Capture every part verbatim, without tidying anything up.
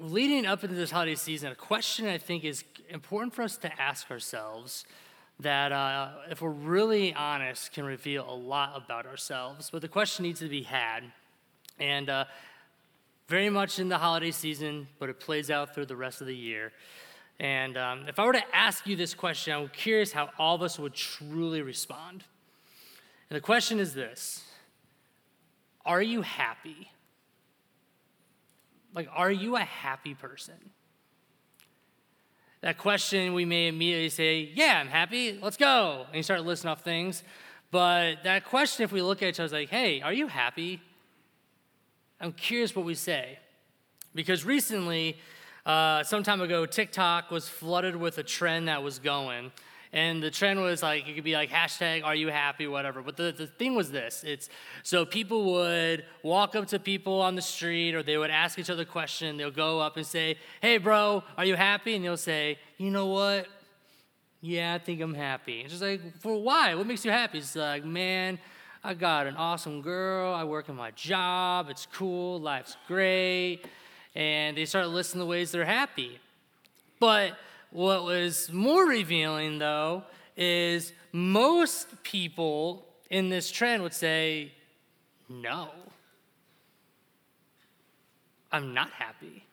leading up into this holiday season, a question I think is important for us to ask ourselves that, uh, if we're really honest, can reveal a lot about ourselves. But the question needs to be had, and uh, very much in the holiday season, but it plays out through the rest of the year. And um, if I were to ask you this question, I'm curious how all of us would truly respond. And the question is this: are you happy? Like, are you a happy person? That question, we may immediately say, yeah, I'm happy, let's go. And you start listing off things. But that question, if we look at each other, is like, hey, are you happy? I'm curious what we say. Because recently, uh, some time ago, TikTok was flooded with a trend that was going. And the trend was like, it could be like hashtag, are you happy, whatever. But the, the thing was this. It's so people would walk up to people on the street, or they would ask each other a question. They'll go up and say, hey, bro, are you happy? And they'll say, you know what? Yeah, I think I'm happy. It's just like, for why? What makes you happy? It's like, man, I got an awesome girl. I work in my job. It's cool. Life's great. And they start listing the ways they're happy. But what was more revealing, though, is most people in this trend would say, no, I'm not happy.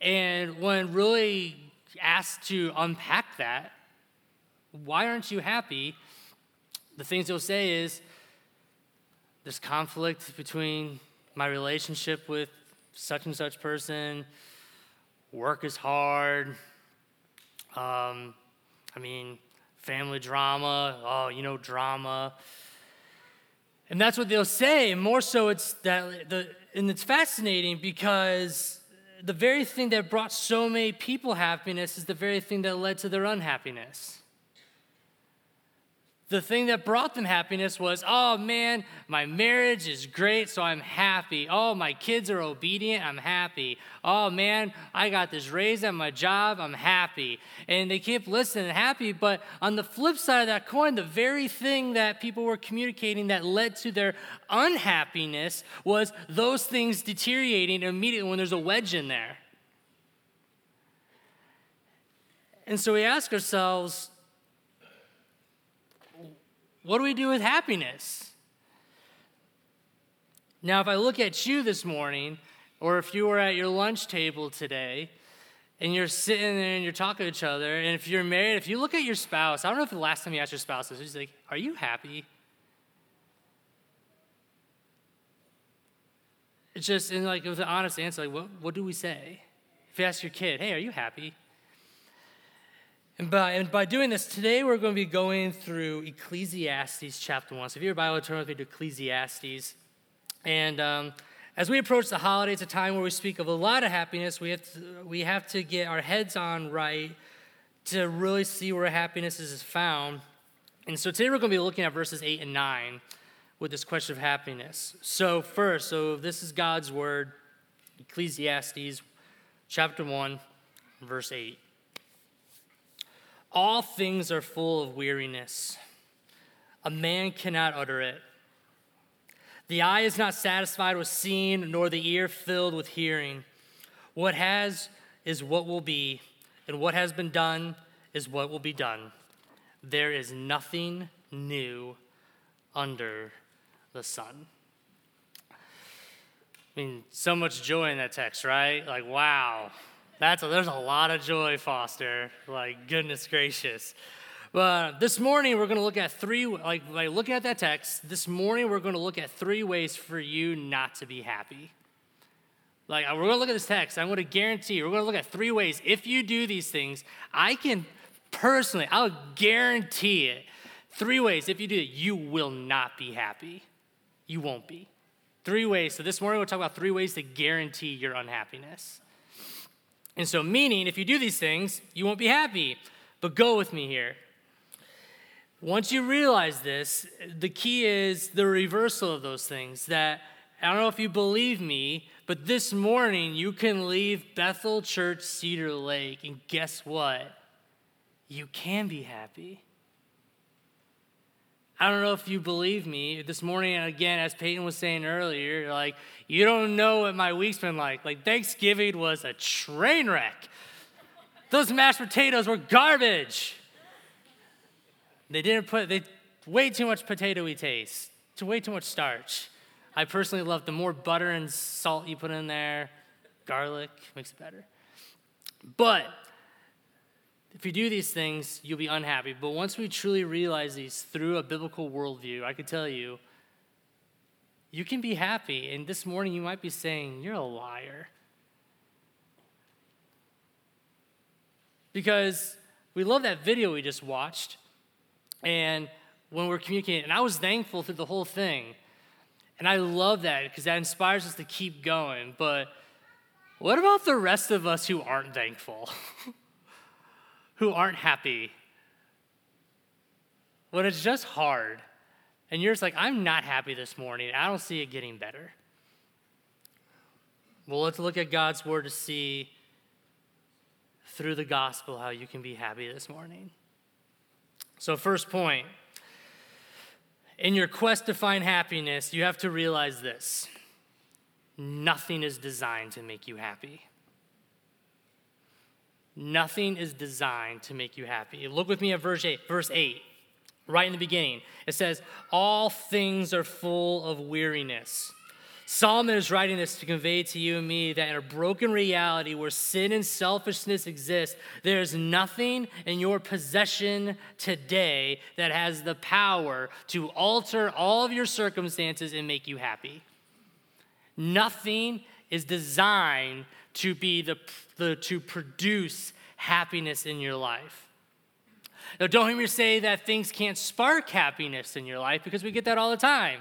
And when really asked to unpack that, why aren't you happy? The things they'll say is, there's conflict between my relationship with such and such person. Work is hard. Um, I mean, family drama. Oh, you know, drama. And that's what they'll say. And more so, it's that the and it's fascinating because the very thing that brought so many people happiness is the very thing that led to their unhappiness. The thing that brought them happiness was, oh, man, my marriage is great, so I'm happy. Oh, my kids are obedient, I'm happy. Oh, man, I got this raise at my job, I'm happy. And they keep listening, happy. But on the flip side of that coin, the very thing that people were communicating that led to their unhappiness was those things deteriorating immediately when there's a wedge in there. And so we ask ourselves, what do we do with happiness? Now, if I look at you this morning, or if you were at your lunch table today, and you're sitting there and you're talking to each other, and if you're married, if you look at your spouse, I don't know if the last time you asked your spouse this, she's like, are you happy? It's just, and like, it was an honest answer, like, what, what do we say? If you ask your kid, hey, are you happy? And by, and by doing this, today we're going to be going through Ecclesiastes chapter one. So if you're a Bible, turn with me to Ecclesiastes. And um, as we approach the holidays, a time where we speak of a lot of happiness, we have to, we have to get our heads on right to really see where happiness is found. And so today we're going to be looking at verses eight and nine with this question of happiness. So first, so this is God's word, Ecclesiastes chapter one, verse eight. All things are full of weariness. A man cannot utter it. The eye is not satisfied with seeing, nor the ear filled with hearing. What has is what will be, and what has been done is what will be done. There is nothing new under the sun. I mean, so much joy in that text, right? Like, wow. That's a, there's a lot of joy, Foster. Like, goodness gracious. But this morning, we're going to look at three, like, like looking at that text, this morning, we're going to look at three ways for you not to be happy. Like, we're going to look at this text. I'm going to guarantee you, we're going to look at three ways. If you do these things, I can personally, I'll guarantee it. Three ways. If you do it, you will not be happy. You won't be. Three ways. So this morning, we'll talk about three ways to guarantee your unhappiness. And so, meaning, if you do these things, you won't be happy. But go with me here. Once you realize this, the key is the reversal of those things. That, I don't know if you believe me, but this morning you can leave Bethel Church, Cedar Lake, and guess what? You can be happy. I don't know if you believe me. This morning, again, as Peyton was saying earlier, you're like, you don't know what my week's been like. Like, Thanksgiving was a train wreck. Those mashed potatoes were garbage. They didn't put, they way too much potatoy taste, to way too much starch. I personally love the more butter and salt you put in there, garlic makes it better. But if you do these things, you'll be unhappy. But once we truly realize these through a biblical worldview, I could tell you, you can be happy. And this morning you might be saying, you're a liar. Because we love that video we just watched. And when we're communicating, and I was thankful through the whole thing. And I love that because that inspires us to keep going. But what about the rest of us who aren't thankful? Who aren't happy, when it's just hard, and you're just like, I'm not happy this morning. I don't see it getting better. Well, let's look at God's word to see through the gospel how you can be happy this morning. So first point, in your quest to find happiness, you have to realize this. Nothing is designed to make you happy. Nothing is designed to make you happy. Look with me at verse eight, verse eight, right in the beginning. It says, all things are full of weariness. Solomon is writing this to convey to you and me that in a broken reality where sin and selfishness exist, there is nothing in your possession today that has the power to alter all of your circumstances and make you happy. Nothing is designed to be the, the to produce happiness in your life. Now, don't hear me say that things can't spark happiness in your life, because we get that all the time.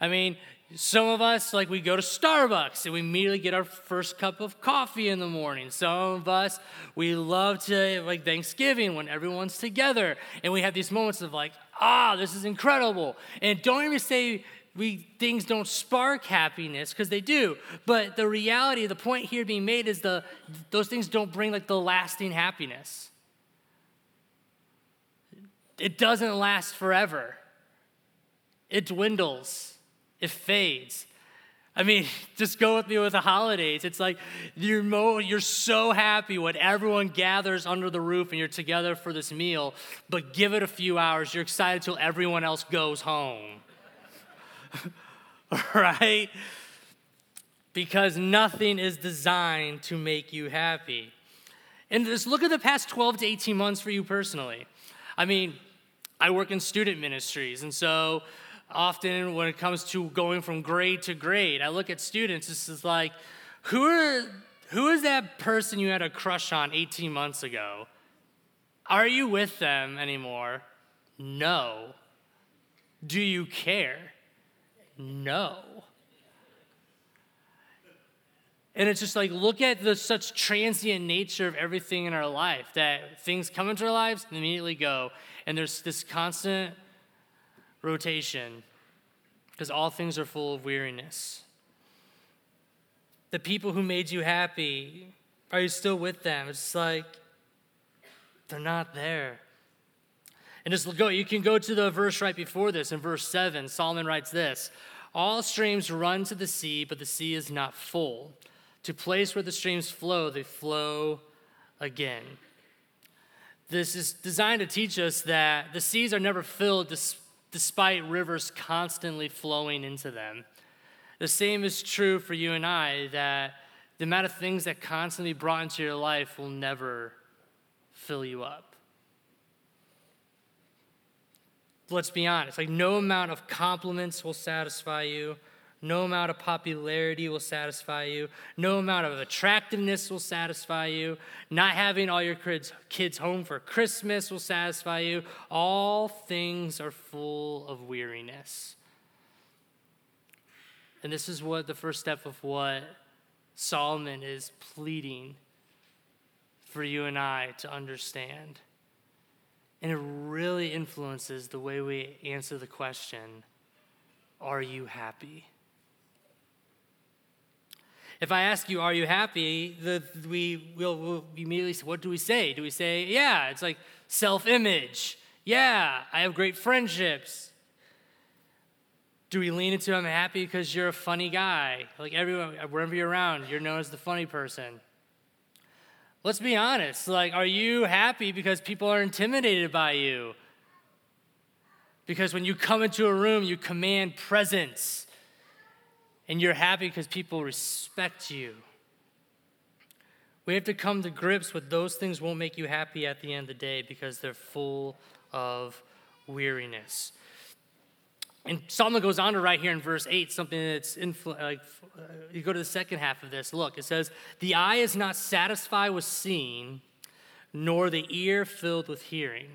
I mean, some of us, like, we go to Starbucks and we immediately get our first cup of coffee in the morning. Some of us, we love to, like, Thanksgiving when everyone's together and we have these moments of like, ah, this is incredible. And don't hear me say We things don't spark happiness, because they do. But the reality, the point here being made is the those things don't bring like the lasting happiness. It doesn't last forever. It dwindles. It fades. I mean, just go with me with the holidays. It's like you're, mo- you're so happy when everyone gathers under the roof and you're together for this meal, but give it a few hours. You're excited till everyone else goes home. Right? Because nothing is designed to make you happy. And just look at the past twelve to eighteen months for you personally. I mean, I work in student ministries, and so often when it comes to going from grade to grade, I look at students, this is like, who are, who is that person you had a crush on eighteen months ago? Are you with them anymore? No. Do you care? No. And it's just like, look at the such transient nature of everything in our life, that things come into our lives and immediately go. And there's this constant rotation, because all things are full of weariness. The people who made you happy, are you still with them? It's like, they're not there. And just go, you can go to the verse right before this. In verse seven, Solomon writes this: all streams run to the sea, but the sea is not full. To place where the streams flow, they flow again. This is designed to teach us that the seas are never filled dis- despite rivers constantly flowing into them. The same is true for you and I, that the amount of things that constantly brought into your life will never fill you up. Let's be honest, like, no amount of compliments will satisfy you. No amount of popularity will satisfy you. No amount of attractiveness will satisfy you. Not having all your kids home for Christmas will satisfy you. All things are full of weariness. And this is what the first step of what Solomon is pleading for you and I to understand. And it really influences the way we answer the question, are you happy? If I ask you, are you happy, the, we will we'll immediately say, what do we say? Do we say, yeah, it's like self-image. Yeah, I have great friendships. Do we lean into I'm happy because you're a funny guy? Like everyone, wherever you're around, you're known as the funny person. Let's be honest. Like, are you happy because people are intimidated by you? Because when you come into a room, you command presence. And you're happy because people respect you. We have to come to grips with those things won't make you happy at the end of the day because they're full of weariness. And Solomon goes on to write here in verse eight, something that's, influ- like, you go to the second half of this. Look, it says, the eye is not satisfied with seeing, nor the ear filled with hearing.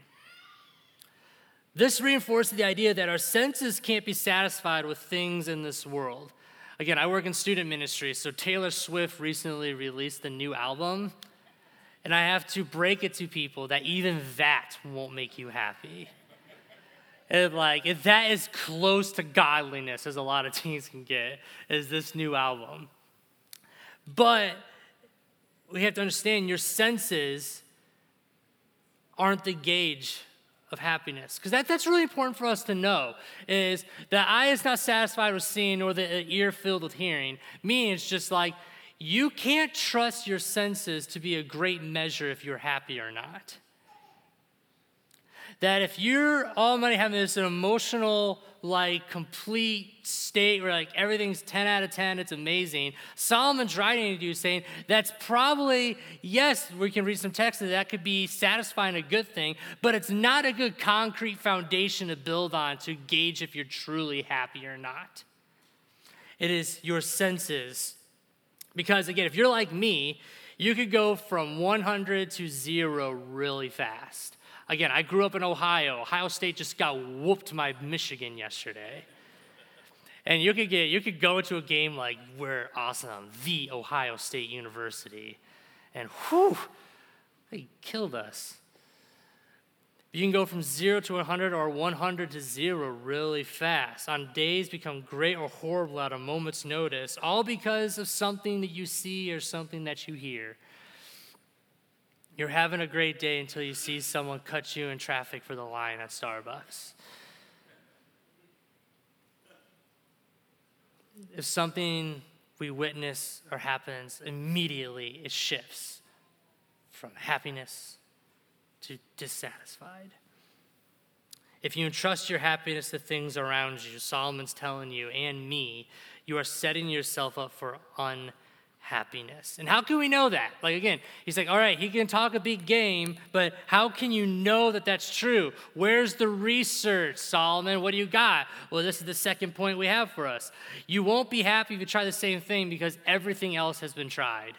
This reinforces the idea that our senses can't be satisfied with things in this world. Again, I work in student ministry, so Taylor Swift recently released a new album, and I have to break it to people that even that won't make you happy. And like, if that is close to godliness as a lot of teens can get, is this new album. But we have to understand your senses aren't the gauge of happiness. Because that, that's really important for us to know, is the eye is not satisfied with seeing or the ear filled with hearing. Meaning it's just like, you can't trust your senses to be a great measure if you're happy or not. That if you're almighty having this emotional, like, complete state where, like, everything's ten out of ten, it's amazing, Solomon's writing to you saying that's probably, yes, we can read some texts that that could be satisfying, a good thing, but it's not a good concrete foundation to build on to gauge if you're truly happy or not. It is your senses. Because, again, if you're like me, you could go from one hundred to zero really fast. Again, I grew up in Ohio. Ohio State just got whooped by Michigan yesterday. And you could get you could go into a game like, we're awesome, the Ohio State University. And whew, they killed us. You can go from zero to one hundred or one hundred to zero really fast. On days become great or horrible at a moment's notice, all because of something that you see or something that you hear. You're having a great day until you see someone cut you in traffic for the line at Starbucks. If something we witness or happens, immediately it shifts from happiness to dissatisfied. If you entrust your happiness to things around you, Solomon's telling you and me, you are setting yourself up for unhappiness. Happiness. And how can we know that? Like, again, he's like, all right, he can talk a big game, but how can you know that that's true? Where's the research, Solomon? What do you got? Well, this is the second point we have for us. You won't be happy if you try the same thing because everything else has been tried.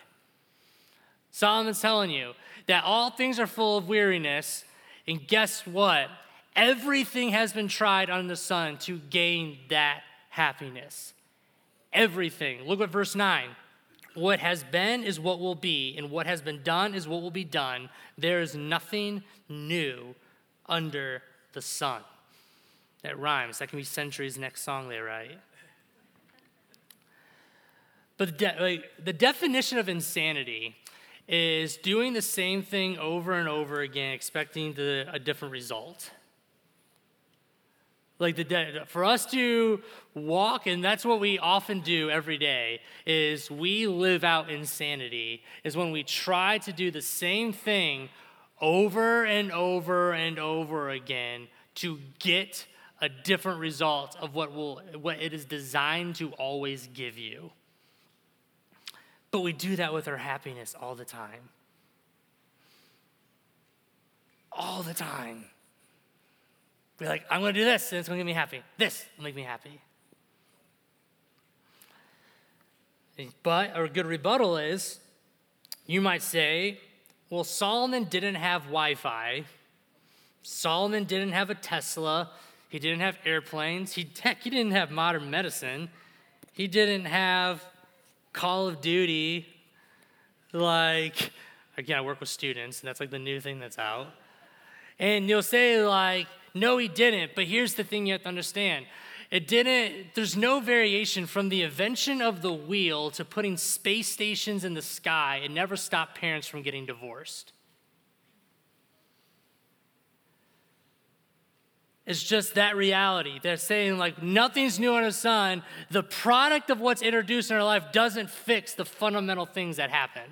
Solomon's telling you that all things are full of weariness, and guess what? Everything has been tried under the sun to gain that happiness. Everything. Look at verse nine. What has been is what will be, and what has been done is what will be done. There is nothing new under the sun. That rhymes. That can be Century's next song they write. But de- like, the definition of insanity is doing the same thing over and over again, expecting the, a different result. Like the de- for us to walk, and that's what we often do every day, is we live out insanity, is when we try to do the same thing over and over and over again to get a different result of what will what it is designed to always give you. But we do that with our happiness all the time. All the time. We're like, I'm going to do this, and it's going to get me happy. This will make me happy. But a good rebuttal is, you might say, well, Solomon didn't have Wi-Fi. Solomon didn't have a Tesla. He didn't have airplanes. He, heck, he didn't have modern medicine. He didn't have Call of Duty. Like, again, I work with students, and that's like the new thing that's out. And you'll say, like, no, he didn't, but here's the thing you have to understand. It didn't, there's no variation from the invention of the wheel to putting space stations in the sky. It never stopped parents from getting divorced. It's just that reality. They're saying, like, nothing's new under the sun. The product of what's introduced in our life doesn't fix the fundamental things that happen.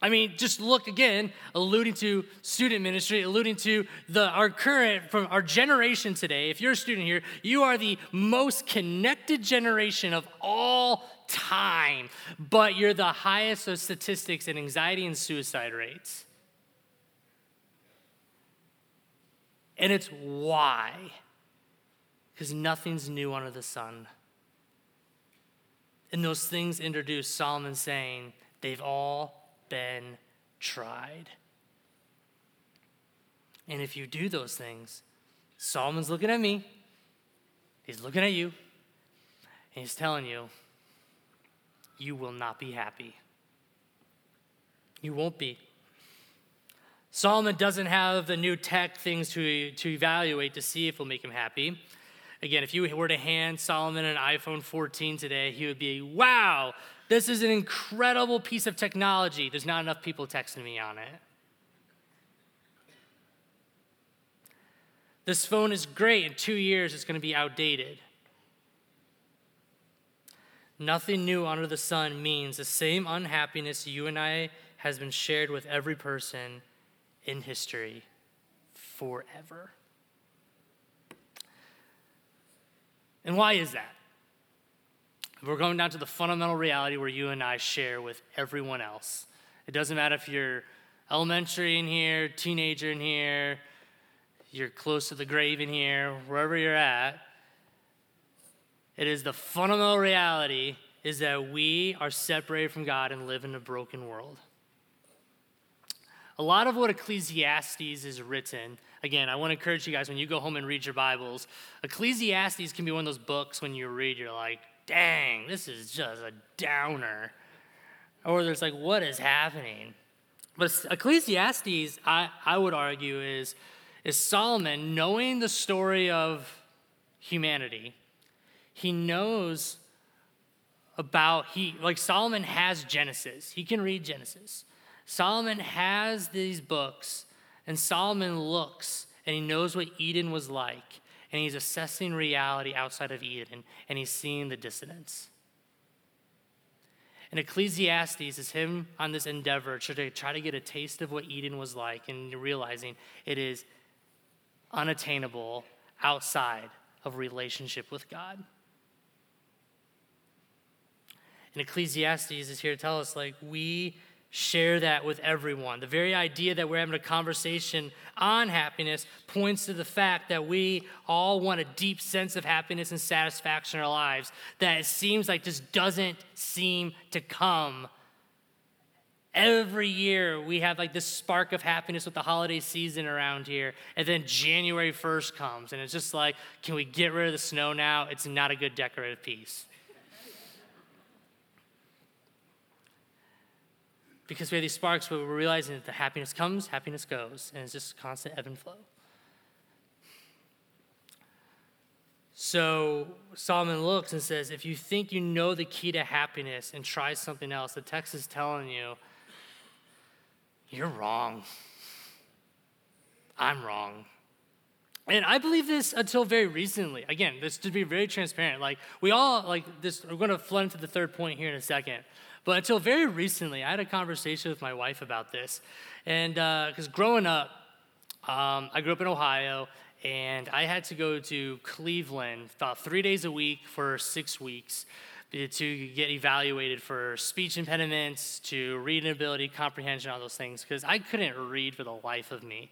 I mean, just look again, alluding to student ministry, alluding to the our current, from our generation today. If you're a student here, you are the most connected generation of all time, but you're the highest of statistics in anxiety and suicide rates. And it's why? Because nothing's new under the sun. And those things introduced, Solomon saying, they've all been tried. And if you do those things, Solomon's looking at me, he's looking at you, and he's telling you, you will not be happy. You won't be. Solomon doesn't have the new tech things to, to evaluate to see if it'll make him happy. Again, if you were to hand Solomon an iPhone fourteen today, he would be, wow, this is an incredible piece of technology. There's not enough people texting me on it. This phone is great. In two years, it's going to be outdated. Nothing new under the sun means the same unhappiness you and I has been shared with every person in history forever. And why is that? We're going down to the fundamental reality where you and I share with everyone else. It doesn't matter if you're elementary in here, teenager in here, you're close to the grave in here, wherever you're at. It is the fundamental reality is that we are separated from God and live in a broken world. A lot of what Ecclesiastes is written, again, I want to encourage you guys when you go home and read your Bibles, Ecclesiastes can be one of those books when you read, you're like, dang, this is just a downer. Or there's like, what is happening? But Ecclesiastes, I, I would argue, is, is Solomon knowing the story of humanity. He knows about, he like Solomon has Genesis. He can read Genesis. Solomon has these books, and Solomon looks, and he knows what Eden was like. And he's assessing reality outside of Eden, and he's seeing the dissonance. And Ecclesiastes is him on this endeavor to try to get a taste of what Eden was like and realizing it is unattainable outside of relationship with God. And Ecclesiastes is here to tell us, like, we share that with everyone. The very idea that we're having a conversation on happiness points to the fact that we all want a deep sense of happiness and satisfaction in our lives that it seems like just doesn't seem to come. Every year we have like this spark of happiness with the holiday season around here, and then January first comes, and it's just like, can we get rid of the snow now? It's not a good decorative piece. Because we have these sparks where we're realizing that the happiness comes, happiness goes, and it's just constant ebb and flow. So Solomon looks and says, if you think you know the key to happiness and try something else, the text is telling you, you're wrong. I'm wrong. And I believe this until very recently. Again, this to be very transparent. Like, we all, like, this, we're going to flood into the third point here in a second. But until very recently, I had a conversation with my wife about this. And because uh, growing up, um, I grew up in Ohio, and I had to go to Cleveland about three days a week for six weeks to get evaluated for speech impediments, to reading ability, comprehension, all those things, because I couldn't read for the life of me.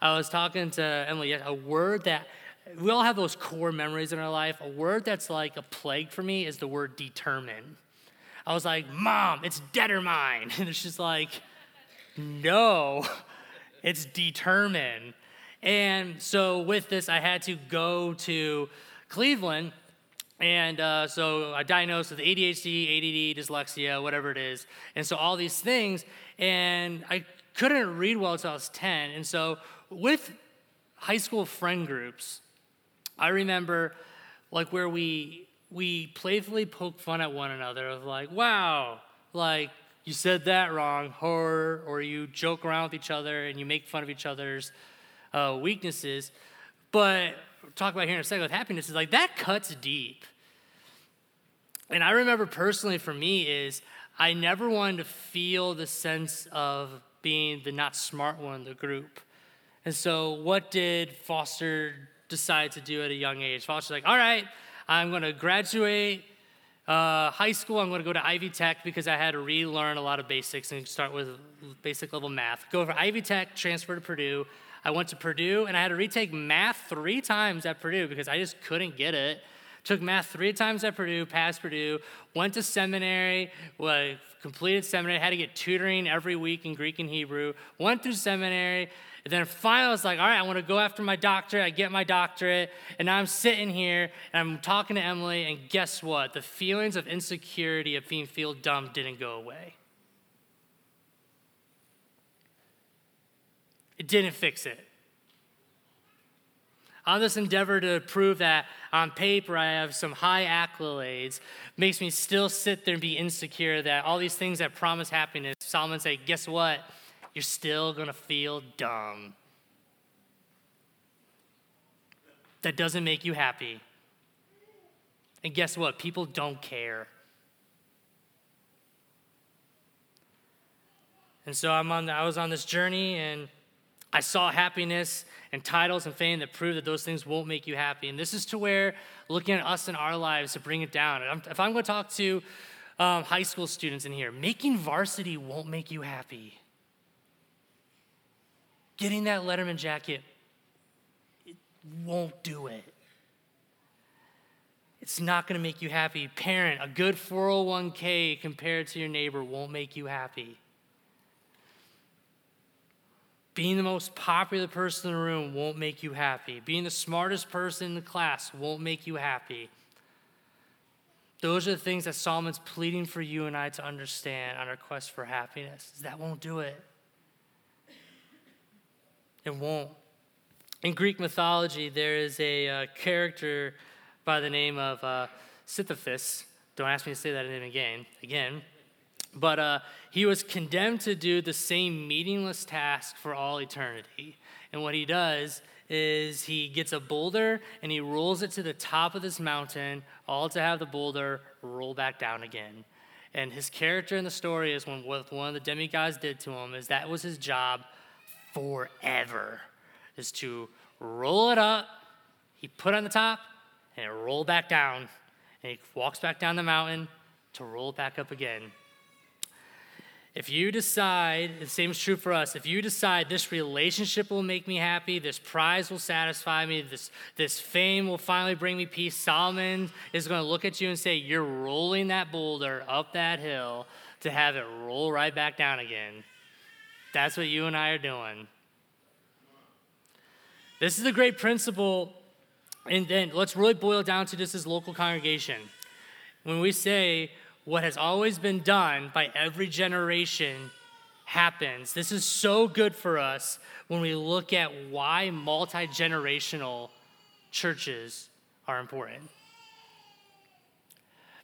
I was talking to Emily, a word that, we all have those core memories in our life. A word that's like a plague for me is the word determine. I was like, Mom, it's determine. And it's just like, no, it's determine. And so with this, I had to go to Cleveland. And uh, so I diagnosed with A D H D, A D D, dyslexia, whatever it is. And so all these things. And I couldn't read well until I was ten. And so with high school friend groups, I remember like where we... we playfully poke fun at one another of like, wow, like you said that wrong, horror, or you joke around with each other and you make fun of each other's uh, weaknesses. But we'll talk about here in a second with happiness is like that cuts deep. And I remember personally for me is I never wanted to feel the sense of being the not smart one in the group. And so what did Foster decide to do at a young age? Foster's like, all right, I'm going to graduate uh, high school. I'm going to go to Ivy Tech because I had to relearn a lot of basics and start with basic level math. Go over Ivy Tech, transfer to Purdue. I went to Purdue, and I had to retake math three times at Purdue because I just couldn't get it. Took math three times at Purdue, passed Purdue, went to seminary, well, completed seminary, had to get tutoring every week in Greek and Hebrew, went through seminary, and then finally I was like, all right, I want to go after my doctorate. I get my doctorate, and now I'm sitting here, and I'm talking to Emily, and guess what? The feelings of insecurity of being feel dumb didn't go away. It didn't fix it. On this endeavor to prove that on paper I have some high accolades makes me still sit there and be insecure that all these things that promise happiness, Solomon say, guess what? You're still going to feel dumb. That doesn't make you happy. And guess what? People don't care. And so I'm on. I was on this journey, and I saw happiness and titles and fame that prove that those things won't make you happy. And this is to where looking at us in our lives to bring it down. If I'm going to talk to um, high school students in here, making varsity won't make you happy. Getting that Letterman jacket, it won't do it. It's not going to make you happy. Parent, a good four oh one k compared to your neighbor won't make you happy. Being the most popular person in the room won't make you happy. Being the smartest person in the class won't make you happy. Those are the things that Solomon's pleading for you and I to understand on our quest for happiness. That won't do it. It won't. In Greek mythology, there is a uh, character by the name of uh, Sisyphus. Don't ask me to say that name again. Again. But uh, he was condemned to do the same meaningless task for all eternity. And what he does is he gets a boulder and he rolls it to the top of this mountain, all to have the boulder roll back down again. And his character in the story is when what one of the demigods did to him is that was his job forever, is to roll it up, he put it on the top, and it rolled back down. And he walks back down the mountain to roll it back up again. If you decide, the same is true for us, if you decide this relationship will make me happy, this prize will satisfy me, this, this fame will finally bring me peace, Solomon is going to look at you and say, you're rolling that boulder up that hill to have it roll right back down again. That's what you and I are doing. This is a great principle, and then let's really boil it down to just this local congregation. When we say, what has always been done by every generation happens. This is so good for us when we look at why multi-generational churches are important.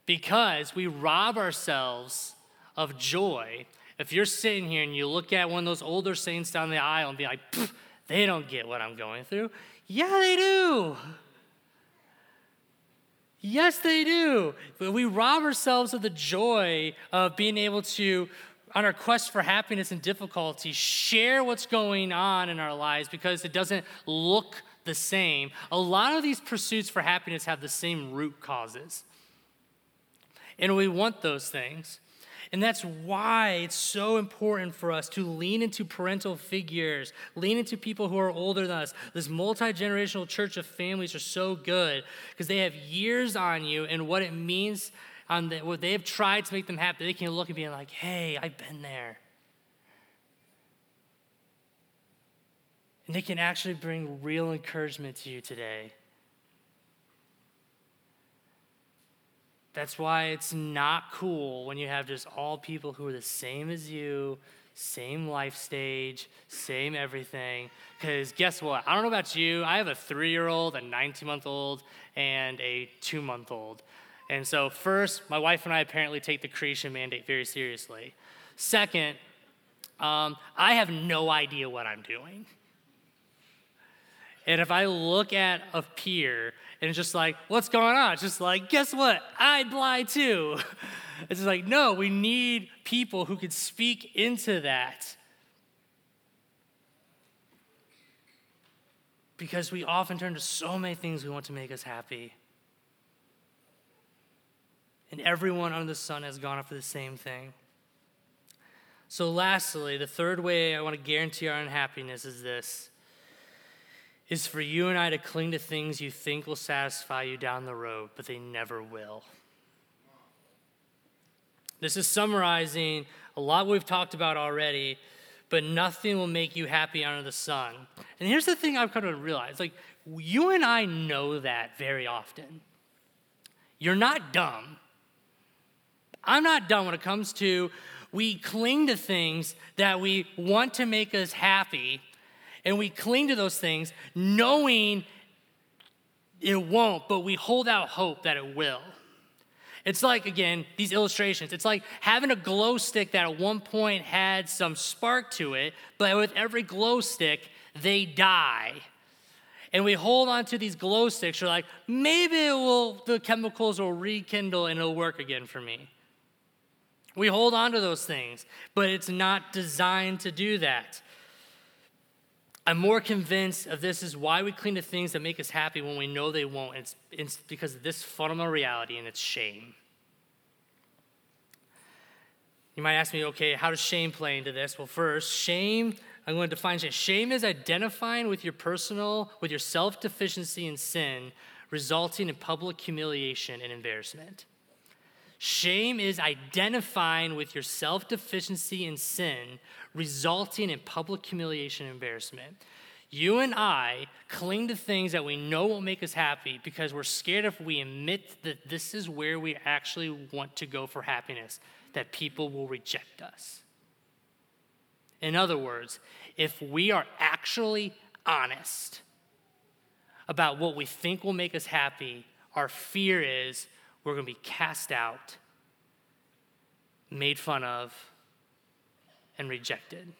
Because we rob ourselves of joy. If you're sitting here and you look at one of those older saints down the aisle and be like, they don't get what I'm going through. Yeah, they do. Yes, they do. But we rob ourselves of the joy of being able to, on our quest for happiness and difficulty, share what's going on in our lives because it doesn't look the same. A lot of these pursuits for happiness have the same root causes. And we want those things. And that's why it's so important for us to lean into parental figures, lean into people who are older than us. This multi-generational church of families are so good because they have years on you and what it means, on the, what they have tried to make them happy. They can look and be like, hey, I've been there. And they can actually bring real encouragement to you today. That's why it's not cool when you have just all people who are the same as you, same life stage, same everything. Because guess what? I don't know about you. I have a three-year-old, a nineteen-month-old, and a two-month-old. And so first, my wife and I apparently take the creation mandate very seriously. Second, um, I have no idea what I'm doing. And if I look at a peer and it's just like, what's going on? It's just like, guess what? I'd lie too. It's just like, no, we need people who could speak into that. Because we often turn to so many things we want to make us happy. And everyone under the sun has gone after the same thing. So lastly, the third way I want to guarantee our unhappiness is this, is for you and I to cling to things you think will satisfy you down the road, but they never will. This is summarizing a lot we've talked about already, but nothing will make you happy under the sun. And here's the thing I've come to realize, like, you and I know that very often. You're not dumb. I'm not dumb when it comes to we cling to things that we want to make us happy, and we cling to those things knowing it won't, but we hold out hope that it will. It's like, again, these illustrations. It's like having a glow stick that at one point had some spark to it, but with every glow stick, they die. And we hold on to these glow sticks. You're like, maybe it will, the chemicals will rekindle and it'll work again for me. We hold on to those things, but it's not designed to do that. I'm more convinced of this is why we cling to things that make us happy when we know they won't. It's, it's because of this fundamental reality, and it's shame. You might ask me, okay, how does shame play into this? Well, first, shame, I'm going to define shame. Shame is identifying with your personal, with your self-deficiency and sin, resulting in public humiliation and embarrassment. Shame is identifying with your self-deficiency and sin, resulting in public humiliation and embarrassment. You and I cling to things that we know won't make us happy because we're scared if we admit that this is where we actually want to go for happiness, that people will reject us. In other words, if we are actually honest about what we think will make us happy, our fear is, we're going to be cast out, made fun of, and rejected.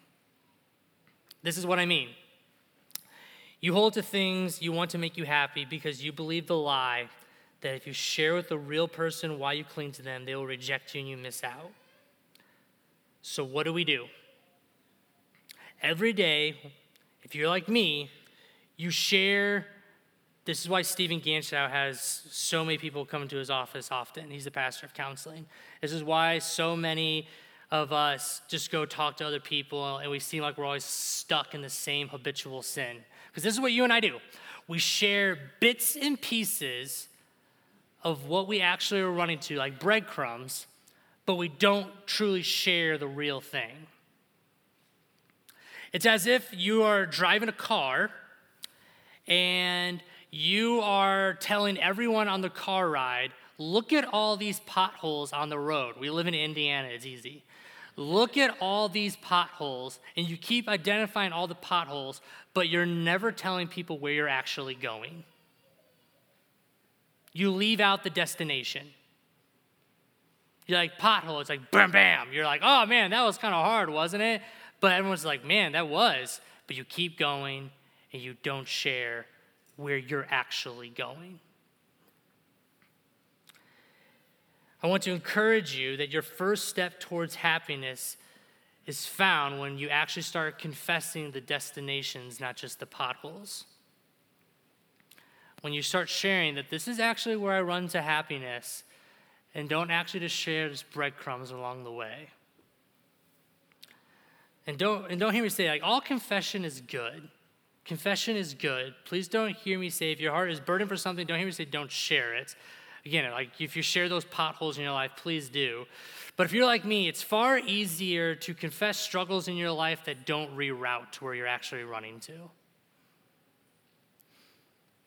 This is what I mean. You hold to things you want to make you happy because you believe the lie that if you share with the real person why you cling to them, they will reject you and you miss out. So what do we do? Every day, if you're like me, you share. This is why Stephen Ganshaw has so many people come to his office often. He's the pastor of counseling. This is why so many of us just go talk to other people, and we seem like we're always stuck in the same habitual sin. Because this is what you and I do. We share bits and pieces of what we actually are running to, like breadcrumbs, but we don't truly share the real thing. It's as if you are driving a car, and you are telling everyone on the car ride, look at all these potholes on the road. We live in Indiana, it's easy. Look at all these potholes, and you keep identifying all the potholes, but you're never telling people where you're actually going. You leave out the destination. You're like, pothole, it's like, bam, bam. You're like, oh, man, that was kind of hard, wasn't it? But everyone's like, man, that was. But you keep going, and you don't share where you're actually going. I want to encourage you that your first step towards happiness is found when you actually start confessing the destinations, not just the potholes. When you start sharing that this is actually where I run to happiness, and don't actually just share just breadcrumbs along the way. And don't, and don't hear me say, like, all confession is good. Confession is good. Please don't hear me say, if your heart is burdened for something, don't hear me say, don't share it. Again, like if you share those potholes in your life, please do. But if you're like me, it's far easier to confess struggles in your life that don't reroute to where you're actually running to.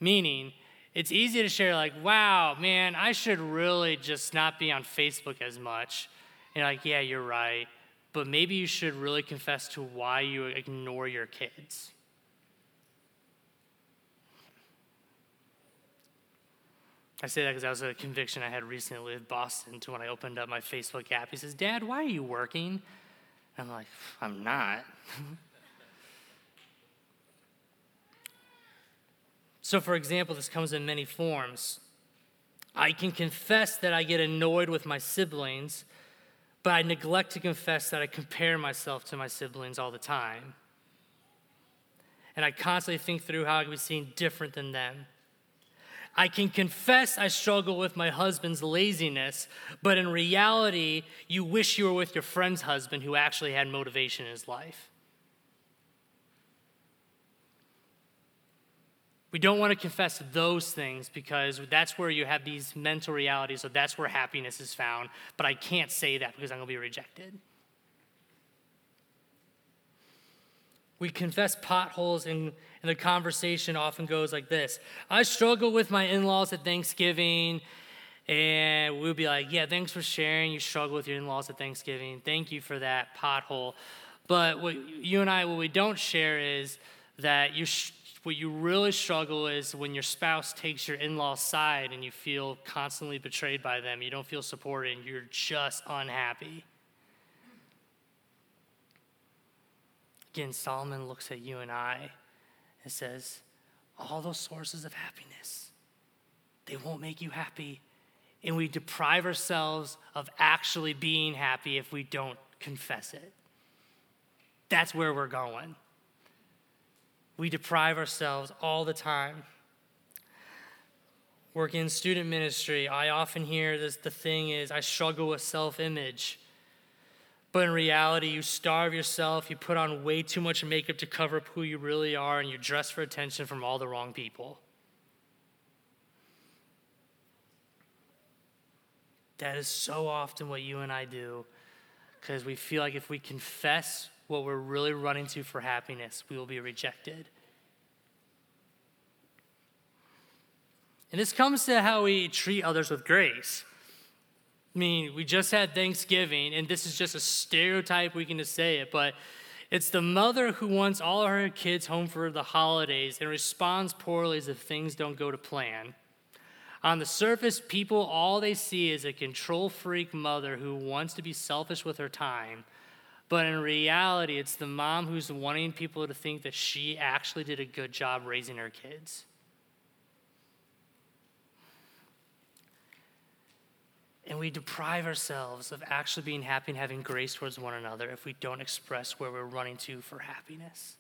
Meaning, it's easy to share like, wow, man, I should really just not be on Facebook as much. And you're like, yeah, you're right. But maybe you should really confess to why you ignore your kids. I say that because that was a conviction I had recently with Boston to when I opened up my Facebook app. He says, Dad, why are you working? And I'm like, I'm not. So, for example, this comes in many forms. I can confess that I get annoyed with my siblings, but I neglect to confess that I compare myself to my siblings all the time. And I constantly think through how I can be seen different than them. I can confess I struggle with my husband's laziness, but in reality, you wish you were with your friend's husband who actually had motivation in his life. We don't want to confess those things because that's where you have these mental realities, so that's where happiness is found, but I can't say that because I'm going to be rejected. We confess potholes, and, and the conversation often goes like this. I struggle with my in-laws at Thanksgiving, and we'll be like, yeah, thanks for sharing. You struggle with your in-laws at Thanksgiving. Thank you for that pothole. But what you and I, what we don't share is that you sh- what you really struggle is when your spouse takes your in-laws' side and you feel constantly betrayed by them. You don't feel supported, and you're just unhappy. Again, Solomon looks at you and I and says, all those sources of happiness, they won't make you happy. And we deprive ourselves of actually being happy if we don't confess it. That's where we're going. We deprive ourselves all the time. Working in student ministry, I often hear this, the thing is, I struggle with self-image. But in reality, you starve yourself, you put on way too much makeup to cover up who you really are, and you dress for attention from all the wrong people. That is so often what you and I do, because we feel like if we confess what we're really running to for happiness, we will be rejected. And this comes to how we treat others with grace. I mean, we just had Thanksgiving, and this is just a stereotype, we can just say it, but it's the mother who wants all of her kids home for the holidays and responds poorly as if things don't go to plan. On the surface, people, all they see is a control freak mother who wants to be selfish with her time, but in reality, it's the mom who's wanting people to think that she actually did a good job raising her kids. And we deprive ourselves of actually being happy and having grace towards one another if we don't express where we're running to for happiness.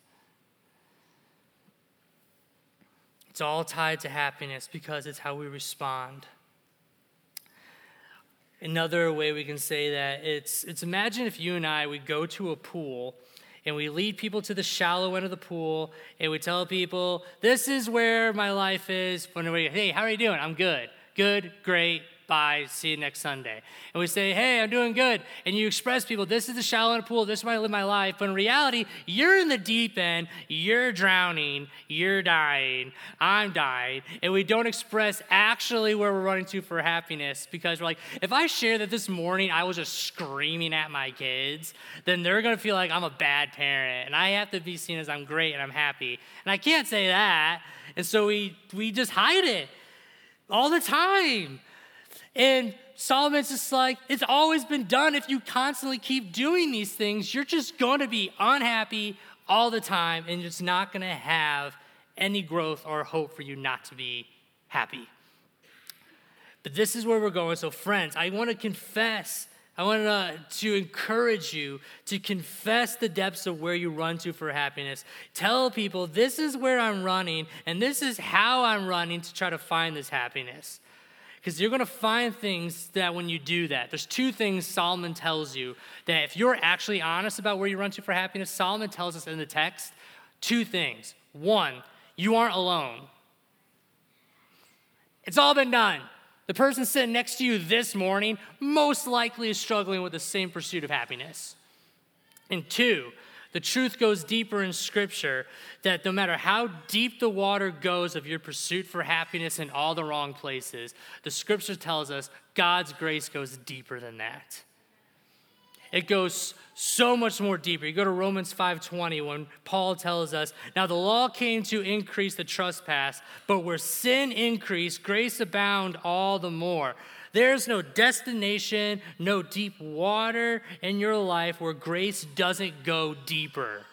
It's all tied to happiness because it's how we respond. Another way we can say that, it's, it's imagine if you and I would go to a pool and we lead people to the shallow end of the pool and we tell people, this is where my life is. When we, hey, how are you doing? I'm good. Good, great. Bye, see you next Sunday. And we say, hey, I'm doing good. And you express people, this is the shallow end pool, this is where I live my life. But in reality, you're in the deep end, you're drowning, you're dying, I'm dying. And we don't express actually where we're running to for happiness because we're like, if I share that this morning I was just screaming at my kids, then they're going to feel like I'm a bad parent. And I have to be seen as I'm great and I'm happy. And I can't say that. And so we we just hide it all the time. And Solomon's just like, it's always been done. If you constantly keep doing these things, you're just going to be unhappy all the time, and it's not going to have any growth or hope for you not to be happy. But this is where we're going. So friends, I want to confess, I want to, to encourage you to confess the depths of where you run to for happiness. Tell people, this is where I'm running, and this is how I'm running to try to find this happiness. Because you're going to find things that when you do that, there's two things Solomon tells you that if you're actually honest about where you run to for happiness, Solomon tells us in the text two things. One, you aren't alone. It's all been done. The person sitting next to you this morning most likely is struggling with the same pursuit of happiness. And two, the truth goes deeper in Scripture that no matter how deep the water goes of your pursuit for happiness in all the wrong places, the Scripture tells us God's grace goes deeper than that. It goes so much more deeper. You go to Romans five twenty when Paul tells us, now the law came to increase the trespass, but where sin increased, grace abound all the more. There's no destination, no deep water in your life where grace doesn't go deeper.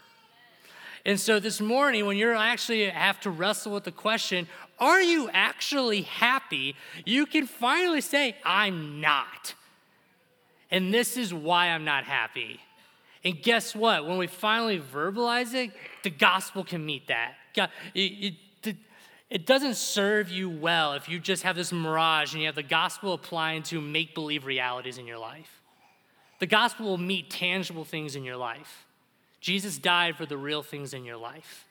And so this morning, when you actually have to wrestle with the question, are you actually happy? You can finally say, I'm not. And this is why I'm not happy. And guess what? When we finally verbalize it, the gospel can meet that. God, it, it, it doesn't serve you well if you just have this mirage and you have the gospel applying to make-believe realities in your life. The gospel will meet tangible things in your life. Jesus died for the real things in your life.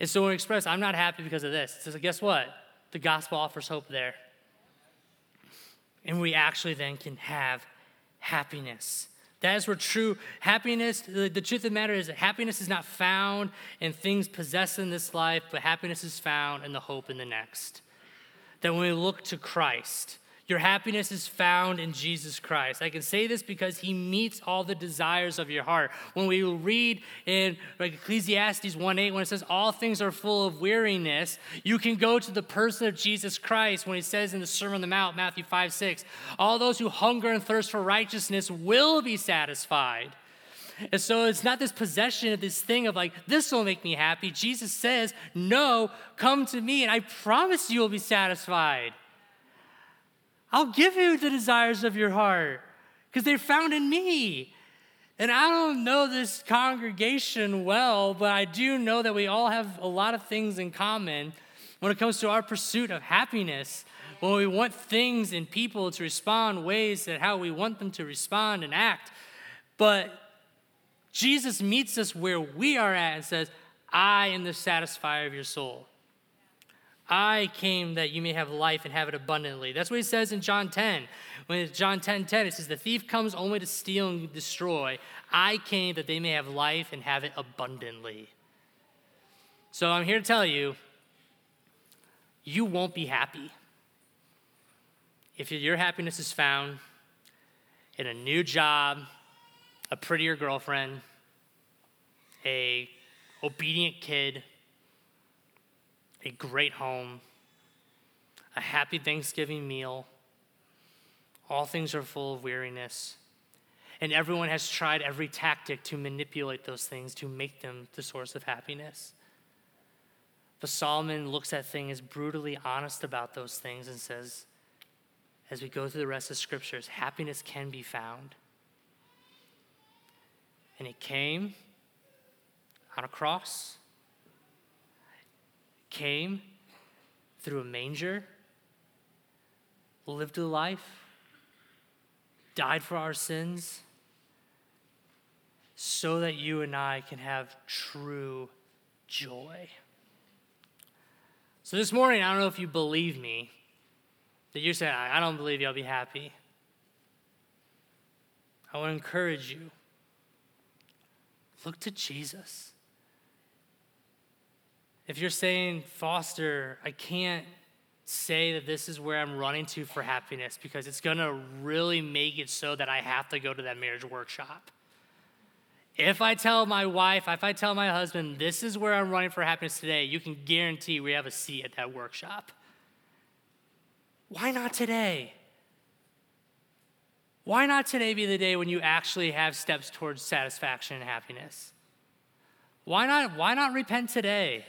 And so when we express, I'm not happy because of this, so guess what? The gospel offers hope there. And we actually then can have happiness. That is where true happiness, the, the truth of the matter is that happiness is not found in things possessed in this life, but happiness is found in the hope in the next. That when we look to Christ, your happiness is found in Jesus Christ. I can say this because he meets all the desires of your heart. When we read in like Ecclesiastes one eight, when it says all things are full of weariness, you can go to the person of Jesus Christ when he says in the Sermon on the Mount, Matthew five six, all those who hunger and thirst for righteousness will be satisfied. And so it's not this possession of this thing of like, this will make me happy. Jesus says, no, come to me and I promise you will be satisfied. I'll give you the desires of your heart because they're found in me. And I don't know this congregation well, but I do know that we all have a lot of things in common when it comes to our pursuit of happiness, when we want things and people to respond ways that how we want them to respond and act. But Jesus meets us where we are at and says, I am the satisfier of your soul. I came that you may have life and have it abundantly. That's what he says in John ten. When it's John ten ten, it says, the thief comes only to steal and destroy. I came that they may have life and have it abundantly. So I'm here to tell you, you won't be happy if your happiness is found in a new job, a prettier girlfriend, a obedient kid, a great home, a happy Thanksgiving meal. All things are full of weariness. And everyone has tried every tactic to manipulate those things, to make them the source of happiness. But Solomon looks at things, is brutally honest about those things, and says, as we go through the rest of scriptures, happiness can be found. And it came on a cross, came through a manger, lived a life, died for our sins, so that you and I can have true joy. So this morning, I don't know if you believe me, that you're saying, I don't believe you, I'll be happy. I want to encourage you, look to Jesus. If you're saying, Foster, I can't say that this is where I'm running to for happiness because it's going to really make it so that I have to go to that marriage workshop. If I tell my wife, if I tell my husband, this is where I'm running for happiness today, you can guarantee we have a seat at that workshop. Why not today? Why not today be the day when you actually have steps towards satisfaction and happiness? Why not, why not repent today?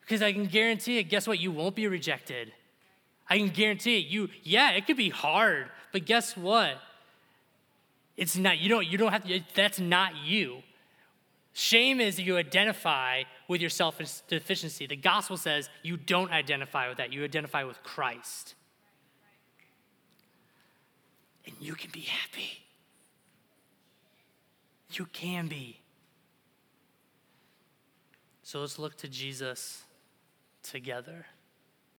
Because I can guarantee it, guess what? You won't be rejected. I can guarantee it. You, yeah, it could be hard, but guess what? It's not, you don't, you don't have to, it, that's not you. Shame is you identify with your self-deficiency. The gospel says you don't identify with that. You identify with Christ. And you can be happy. You can be. So let's look to Jesus together.